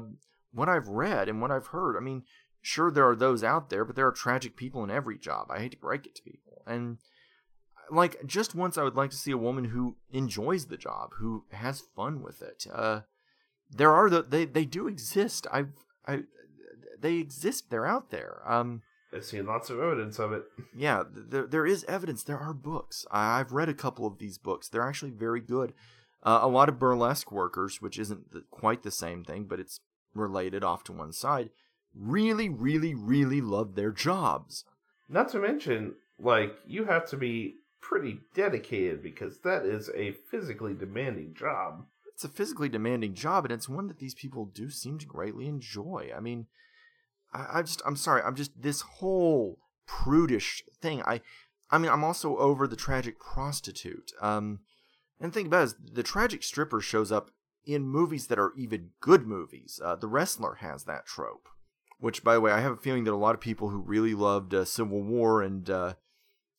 what I've read and what I've heard. I mean, sure, there are those out there, but there are tragic people in every job. I hate to break it to people, and. Like, just once I would like to see a woman who enjoys the job, who has fun with it. Uh, there are, the, they they do exist. I, I, they exist. They're out there. Um, I've seen lots of evidence of it. Yeah, there there is evidence. There are books. I've read a couple of these books. They're actually very good. Uh, a lot of burlesque workers, which isn't the, quite the same thing, but it's related off to one side, really, really, really love their jobs. Not to mention, like, you have to be pretty dedicated, because that is a physically demanding job. It's a physically demanding job, and it's one that these people do seem to greatly enjoy. I mean, I, I just, I'm sorry, I'm just, this whole prudish thing, I I mean, I'm also over the tragic prostitute. Um, and think about it, the tragic stripper shows up in movies that are even good movies. Uh, The Wrestler has that trope, which, by the way, I have a feeling that a lot of people who really loved uh, Civil War and, uh,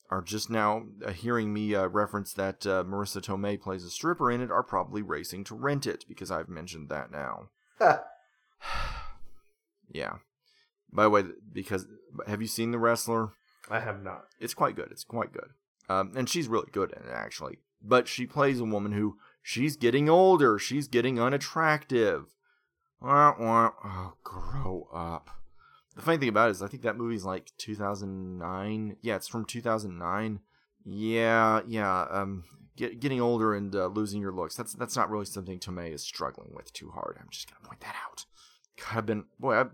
are just now uh, hearing me uh, reference that uh, Marissa Tomei plays a stripper in it are probably racing to rent it, because I've mentioned that now. Yeah. By the way, because have you seen The Wrestler? I have not. It's quite good. It's quite good. Um, and she's really good in it, actually. But she plays a woman who, she's getting older. She's getting unattractive. Wah, wah. Oh, grow up. The funny thing about it is, I think that movie's like two thousand nine. Yeah, it's from two thousand nine. Yeah, yeah. Um, get, getting older and uh, losing your looks—that's that's not really something Tomei is struggling with too hard. I'm just gonna point that out. God, I've been boy, I've,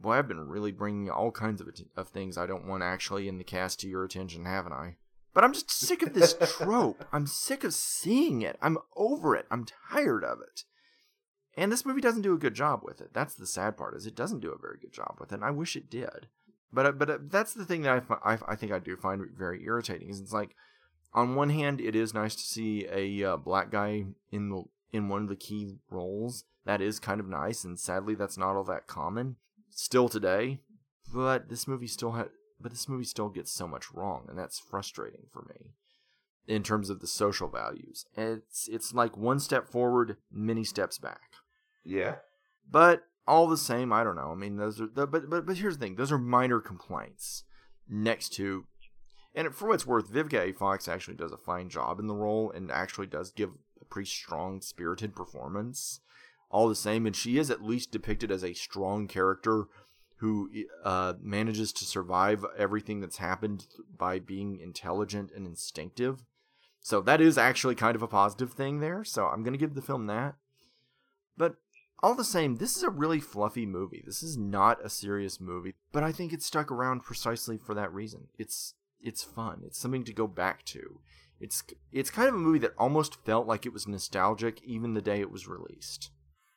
boy, I've been really bringing all kinds of of things I don't want actually in the cast to your attention, haven't I? But I'm just sick of this trope. I'm sick of seeing it. I'm over it. I'm tired of it. And this movie doesn't do a good job with it. That's the sad part, is it doesn't do a very good job with it, and I wish it did. But but that's the thing that I, I, I think I do find very irritating, is it's like, on one hand, it is nice to see a uh, black guy in the, in one of the key roles. That is kind of nice, and sadly, that's not all that common still today. But this movie still ha- but this movie still gets so much wrong, and that's frustrating for me. In terms of the social values, it's it's like one step forward, many steps back. Yeah, but all the same, I don't know. I mean, those are the, but but but here's the thing: those are minor complaints next to, and for what it's worth, Vivica A. Fox actually does a fine job in the role, and actually does give a pretty strong, spirited performance. All the same, and she is at least depicted as a strong character who uh, manages to survive everything that's happened by being intelligent and instinctive. So that is actually kind of a positive thing there. So I'm going to give the film that, but. All the same, this is a really fluffy movie. This is not a serious movie, but I think it's stuck around precisely for that reason. It's it's fun. It's something to go back to. It's it's kind of a movie that almost felt like it was nostalgic, even the day it was released.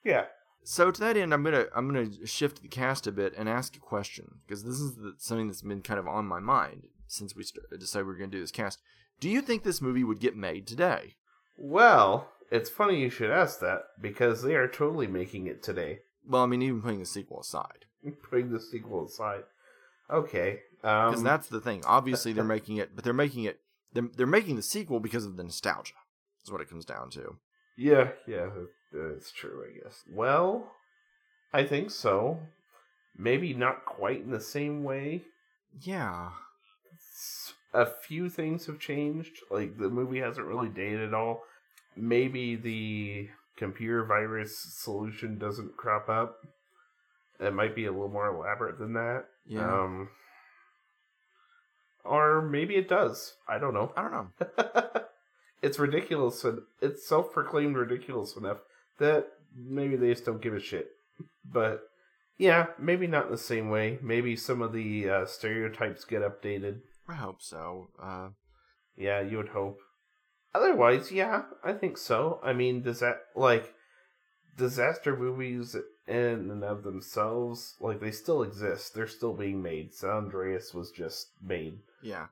Yeah. So to that end, I'm gonna I'm gonna shift the cast a bit and ask a question, because this is the, something that's been kind of on my mind since we started, decided we were gonna do this cast. Do you think this movie would get made today? Well. It's funny you should ask that, because they are totally making it today. Well, I mean, even putting the sequel aside. Putting the sequel aside. Okay. Um, because that's the thing. Obviously, they're making it, but they're making it, they're, they're making the sequel because of the nostalgia. That's what it comes down to. Yeah, yeah, that's true, I guess. Well, I think so. Maybe not quite in the same way. Yeah. A few things have changed. Like, the movie hasn't really dated at all. Maybe the computer virus solution doesn't crop up. It might be a little more elaborate than that. Yeah. Um, or maybe it does. I don't know. I don't know. It's ridiculous. And it's self-proclaimed ridiculous enough that maybe they just don't give a shit. But, yeah, maybe not in the same way. Maybe some of the uh, stereotypes get updated. I hope so. Uh... Yeah, you would hope. Otherwise, yeah, I think so. I mean, does that, like, disaster movies in and of themselves, like, they still exist. They're still being made. San Andreas was just made. Yeah.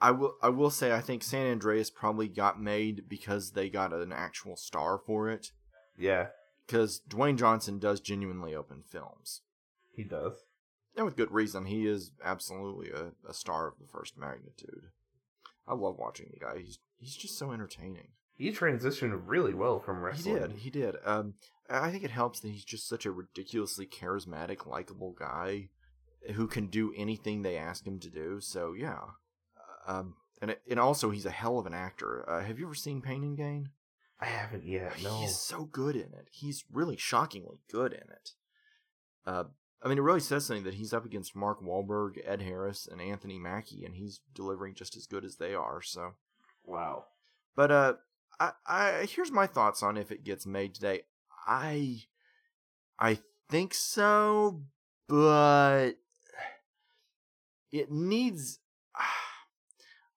I will I will say I think San Andreas probably got made because they got an actual star for it. Yeah. Because Dwayne Johnson does genuinely open films. He does. And with good reason. He is absolutely a, a star of the first magnitude. I love watching the guy. He's he's just so entertaining. He transitioned really well from wrestling. He did. He did. Um, I think it helps that he's just such a ridiculously charismatic, likable guy who can do anything they ask him to do. So, yeah. Um, and it, and also, he's a hell of an actor. Uh, have you ever seen Pain and Gain? I haven't yet, no. He's so good in it. He's really shockingly good in it. Uh, I mean, it really says something that he's up against Mark Wahlberg, Ed Harris, and Anthony Mackie, and he's delivering just as good as they are, so. Wow. But uh, I, I here's my thoughts on if it gets made today. I, I think so, but it needs...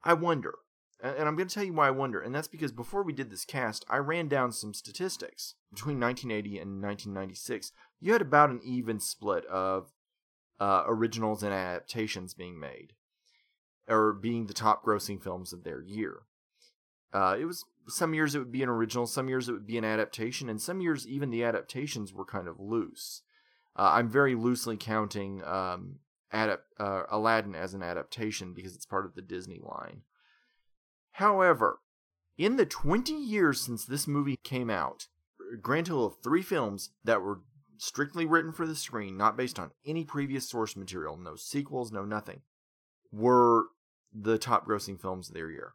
I wonder, and I'm going to tell you why I wonder, and that's because before we did this cast, I ran down some statistics. Between nineteen eighty and nineteen ninety-six, you had about an even split of uh, originals and adaptations being made, or being the top-grossing films of their year. Uh, it was some years it would be an original, some years it would be an adaptation, and some years even the adaptations were kind of loose. Uh, I'm very loosely counting... Um, Adap- uh, Aladdin as an adaptation because it's part of the Disney line. However, in the twenty years since this movie came out, a grand total of three films that were strictly written for the screen, not based on any previous source material, no sequels, no nothing, were the top grossing films of their year.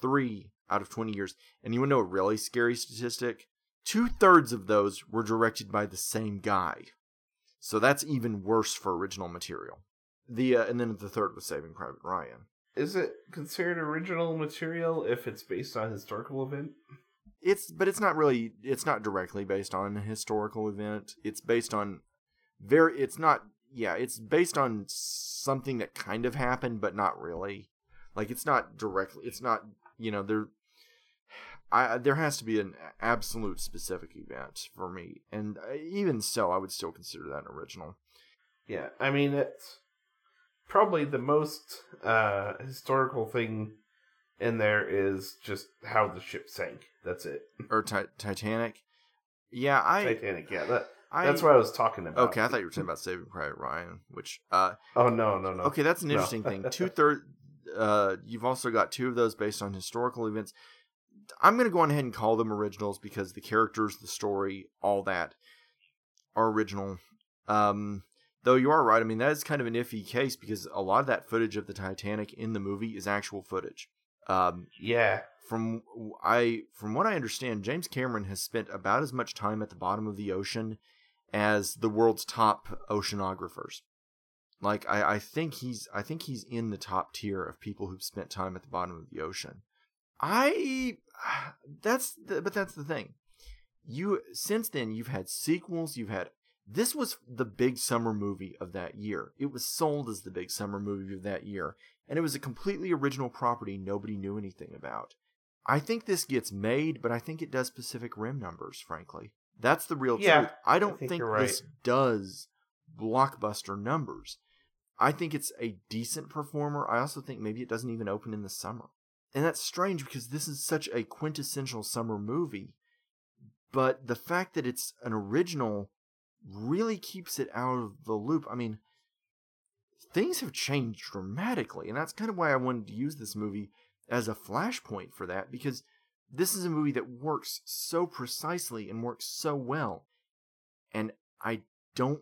Three out of twenty years. And you want to know a really scary statistic? Two-thirds of those were directed by the same guy. So that's even worse for original material. The uh, and then the third was Saving Private Ryan. Is it considered original material if it's based on a historical event? It's but it's not really it's not directly based on a historical event. It's based on very it's not yeah, it's based on something that kind of happened but not really. Like it's not directly it's not, you know, there I, there has to be an absolute specific event for me, and even so, I would still consider that an original. Yeah, I mean, it's probably the most uh, historical thing in there is just how the ship sank. That's it. Or t- Titanic? Yeah, I... Titanic, yeah. That, I, that's what I was talking about. Okay, I thought you were talking about Saving Private Ryan, which... Uh, oh, no, no, no. Okay, that's an interesting no. thing. Two-thirds... Uh, you've also got two of those based on historical events. I'm going to go on ahead and call them originals because the characters, the story, all that are original. Um, though you are right. I mean, that is kind of an iffy case because a lot of that footage of the Titanic in the movie is actual footage. Um, yeah. From I from what I understand, James Cameron has spent about as much time at the bottom of the ocean as the world's top oceanographers. Like, I, I think he's I think he's in the top tier of people who've spent time at the bottom of the ocean. I, that's, the, but that's the thing. You, since then, you've had sequels, you've had, this was the big summer movie of that year. It was sold as the big summer movie of that year. And it was a completely original property nobody knew anything about. I think this gets made, but I think it does Pacific Rim numbers, frankly. That's the real yeah, truth. I don't I think, think you're right. This does blockbuster numbers. I think it's a decent performer. I also think maybe it doesn't even open in the summer. And that's strange because this is such a quintessential summer movie, but the fact that it's an original really keeps it out of the loop. I mean, things have changed dramatically, and that's kind of why I wanted to use this movie as a flashpoint for that, because this is a movie that works so precisely and works so well. And I don't,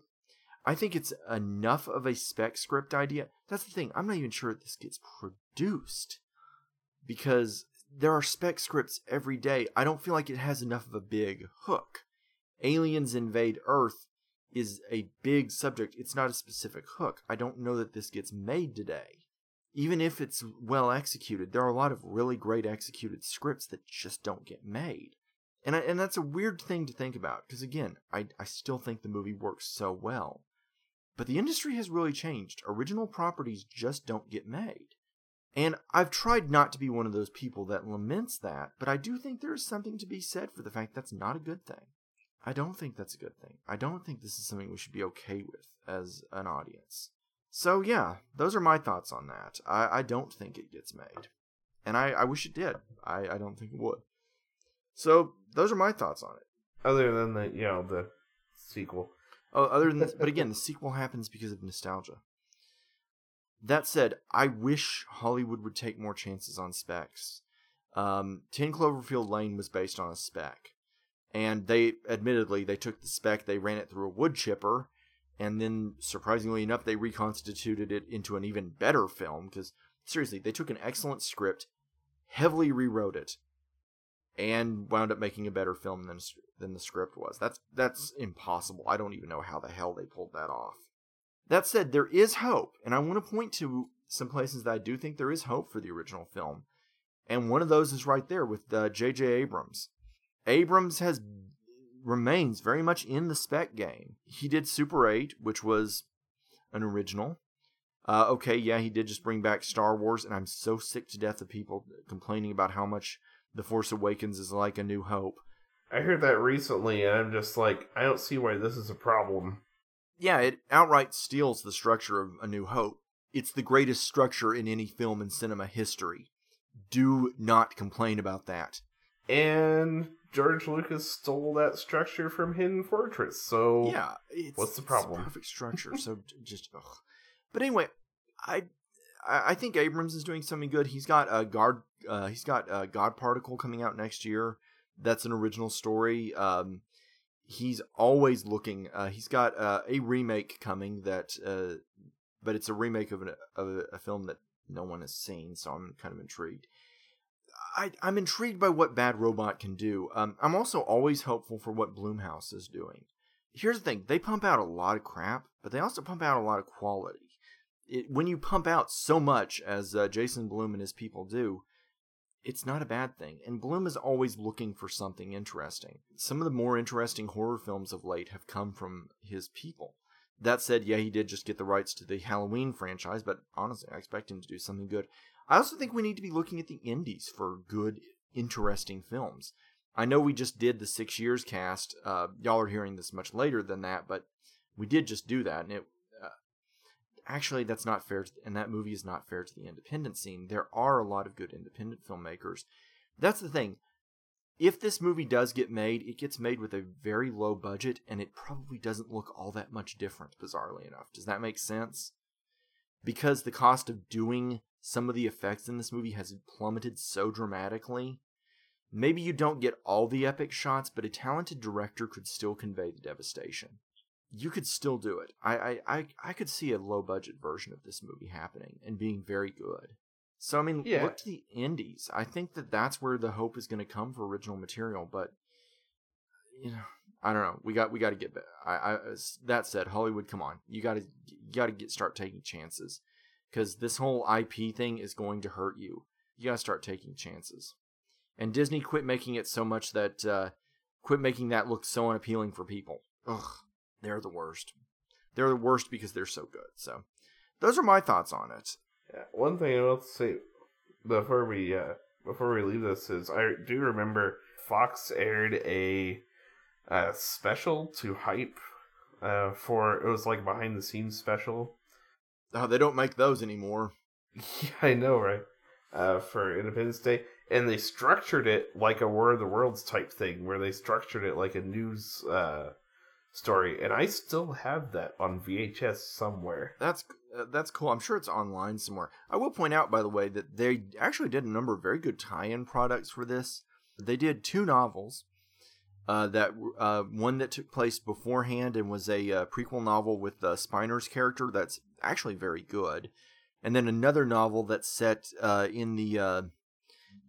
I think it's enough of a spec script idea. That's the thing. I'm not even sure that this gets produced. Because there are spec scripts every day. I don't feel like it has enough of a big hook. Aliens invade Earth is a big subject. It's not a specific hook. I don't know that this gets made today. Even if it's well executed, there are a lot of really great executed scripts that just don't get made. And I, and that's a weird thing to think about, because again, I, I still think the movie works so well. But the industry has really changed. Original properties just don't get made. And I've tried not to be one of those people that laments that, but I do think there is something to be said for the fact that's not a good thing. I don't think that's a good thing. I don't think this is something we should be okay with as an audience. So yeah, those are my thoughts on that. I, I don't think it gets made. And I, I wish it did. I, I don't think it would. So those are my thoughts on it. Other than the, you know, the sequel. Oh, other than this, but again, the sequel happens because of nostalgia. That said, I wish Hollywood would take more chances on specs. Um, ten Cloverfield Lane was based on a spec. And they, admittedly, they took the spec, they ran it through a wood chipper, and then, surprisingly enough, they reconstituted it into an even better film, because, seriously, they took an excellent script, heavily rewrote it, and wound up making a better film than than the script was. That's, that's impossible. I don't even know how the hell they pulled that off. That said, there is hope, and I want to point to some places that I do think there is hope for the original film, and one of those is right there with uh, J J. Abrams. Abrams has remains very much in the spec game. He did Super eight, which was an original. Uh, okay, yeah, he did just bring back Star Wars, and I'm so sick to death of people complaining about how much The Force Awakens is like A New Hope. I heard that recently, and I'm just like, I don't see why this is a problem. Yeah, it outright steals the structure of A New Hope. It's the greatest structure in any film in cinema history. Do not complain about that. And George Lucas stole that structure from Hidden Fortress, so yeah, it's, what's the problem? It's a perfect structure, so just, ugh. But anyway, I I think Abrams is doing something good. He's got a guard, uh, he's got a God Particle coming out next year. That's an original story. Um, he's always looking. Uh, he's got uh, a remake coming that, uh, but it's a remake of, an, of a, a film that no one has seen, so I'm kind of intrigued. I, I'm intrigued by what Bad Robot can do. Um, I'm also always hopeful for what Blumhouse is doing. Here's the thing. They pump out a lot of crap, but they also pump out a lot of quality. It, when you pump out so much as uh, Jason Blum and his people do, it's not a bad thing. And Blum is always looking for something interesting. Some of the more interesting horror films of late have come from his people. That said, yeah, he did just get the rights to the Halloween franchise, but honestly, I expect him to do something good. I also think we need to be looking at the indies for good, interesting films. I know we just did the Six Years cast. Uh, y'all are hearing this much later than that, but we did just do that. And it uh, actually, that's not fair. To, and that movie is not fair to the independent scene. There are a lot of good independent filmmakers. That's the thing. If this movie does get made, it gets made with a very low budget, and it probably doesn't look all that much different, bizarrely enough. Does that make sense? Because the cost of doing some of the effects in this movie has plummeted so dramatically. Maybe you don't get all the epic shots, but a talented director could still convey the devastation. You could still do it. I I, I could see a low-budget version of this movie happening and being very good. So, I mean, yeah. Look to the indies. I think that that's where the hope is going to come for original material, but, you know, I don't know. We got we got to get better. I, I, that said, Hollywood, come on. You got to you got to get start taking chances. Because this whole I P thing is going to hurt you. You gotta start taking chances. And Disney, quit making it so much that, uh, quit making that look so unappealing for people. Ugh, they're the worst. They're the worst because they're so good. So, those are my thoughts on it. Yeah, one thing I will say before we uh, before we leave this is I do remember Fox aired a, a special to hype uh, for it was like behind the scenes special. Oh, they don't make those anymore. Yeah, I know, right? Uh, for Independence Day. And they structured it like a War of the Worlds type thing, where they structured it like a news uh, story. And I still have that on V H S somewhere. That's uh, that's cool. I'm sure it's online somewhere. I will point out, by the way, that they actually did a number of very good tie-in products for this. They did two novels. Uh, that uh, one that took place beforehand and was a uh, prequel novel with uh, Spiner's character that's actually very good, and then another novel that's set uh, in the uh,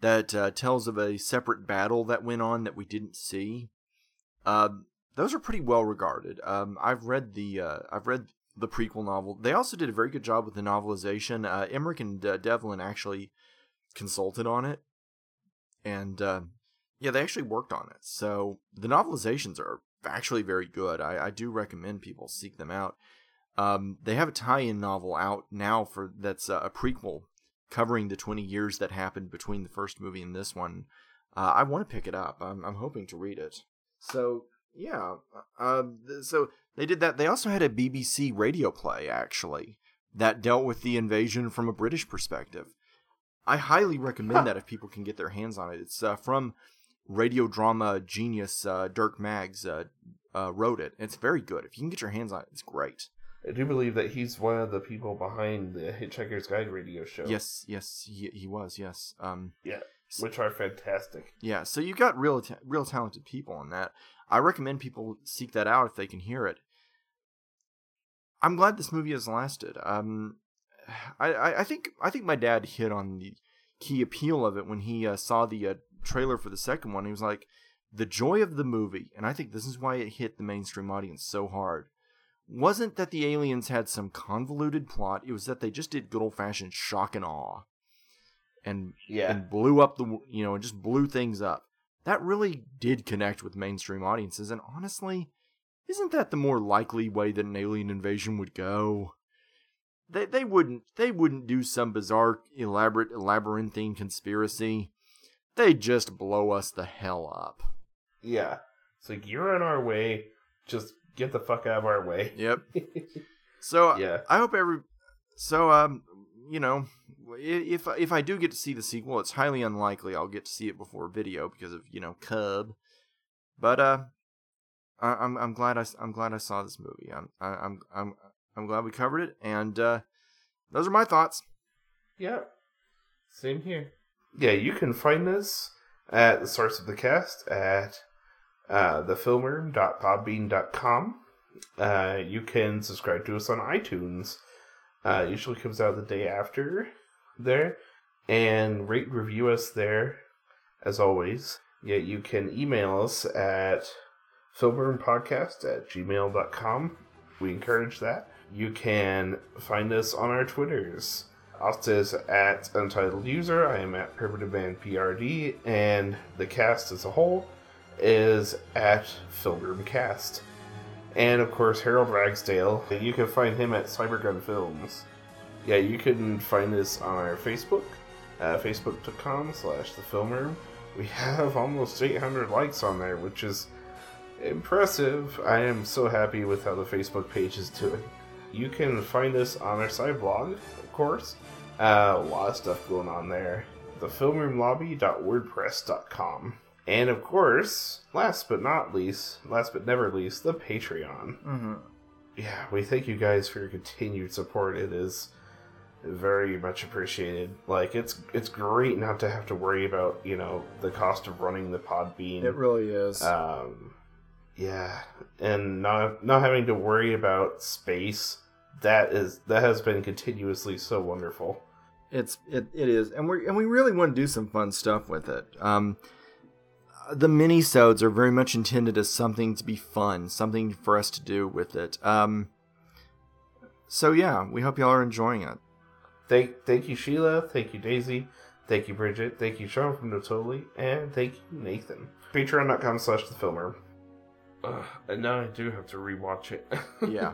that uh, tells of a separate battle that went on that we didn't see. Uh, those are pretty well regarded. Um, I've read the uh, I've read the prequel novel. They also did a very good job with the novelization. Uh, Emmerich and uh, Devlin actually consulted on it, and uh, yeah, they actually worked on it. So the novelizations are actually very good. I, I do recommend people seek them out. Um, they have a tie-in novel out now for that's uh, a prequel covering the twenty years that happened between the first movie and this one. Uh, I want to pick it up. I'm, I'm hoping to read it. So yeah, uh, so they did that. They also had a B B C radio play actually that dealt with the invasion from a British perspective. I highly recommend huh. that if people can get their hands on it. It's uh, from radio drama genius uh, Dirk Maggs uh, uh, wrote it. It's very good. If you can get your hands on it, it's great. I do believe that he's one of the people behind the Hitchhiker's Guide radio show. Yes, yes, he, he was, yes. Um, yeah, which are fantastic. Yeah, so you got real ta- real talented people on that. I recommend people seek that out if they can hear it. I'm glad this movie has lasted. Um, I, I, I think I think my dad hit on the key appeal of it when he uh, saw the uh, trailer for the second one. He was like, the joy of the movie, and I think this is why it hit the mainstream audience so hard, wasn't that the aliens had some convoluted plot. It was that they just did good old-fashioned shock and awe and yeah. and blew up the, you know, and just blew things up. That really did connect with mainstream audiences, and honestly, isn't that the more likely way that an alien invasion would go? They they wouldn't they wouldn't do some bizarre, elaborate, labyrinthine conspiracy. They'd just blow us the hell up. Yeah. It's like, you're in our way, just get the fuck out of our way. Yep. So yeah. I hope every so um you know if if I do get to see the sequel, it's highly unlikely I'll get to see it before video because of you know Cub. But uh, I, I'm I'm glad I I'm glad I saw this movie. I'm I, I'm I'm I'm glad we covered it, and uh, those are my thoughts. Yeah. Same here. Yeah, you can find us at the Source of the Cast at Uh, the film room dot podbean dot com. Uh, you can subscribe to us on iTunes. Uh, usually comes out the day after there. And rate and review us there, as always. Yeah, you can email us at film room podcast at gmail dot com. We encourage that. You can find us on our Twitters. Austin is at Untitled User. I am at PerfectManPrd. And the cast as a whole is at FilmroomCast. And of course Harold Ragsdale, you can find him at Cybergun Films. Yeah, you can find us on our Facebook, uh, facebook dot com slash the film room. We have almost eight hundred likes on there, which is impressive. I am so happy with how the Facebook page is doing. You can find us on our side blog, of course. Uh, a lot of stuff going on there. the film room lobby dot wordpress dot com. And, of course, last but not least, last but never least, the Patreon. Mm-hmm. Yeah, we thank you guys for your continued support. It is very much appreciated. Like, it's it's great not to have to worry about, you know, the cost of running the Podbean. It really is. Um, yeah, and not not having to worry about space. That is that has been continuously so wonderful. It's it it is, and we and we really want to do some fun stuff with it. Um. The mini-sodes are very much intended as something to be fun, something for us to do with it. Um, so yeah, we hope y'all are enjoying it. Thank, thank you, Sheila. Thank you, Daisy. Thank you, Bridget. Thank you, Sean from Notoli, and thank you, Nathan. Patreon dot com slash the film room. Uh, and now I do have to rewatch it. Yeah.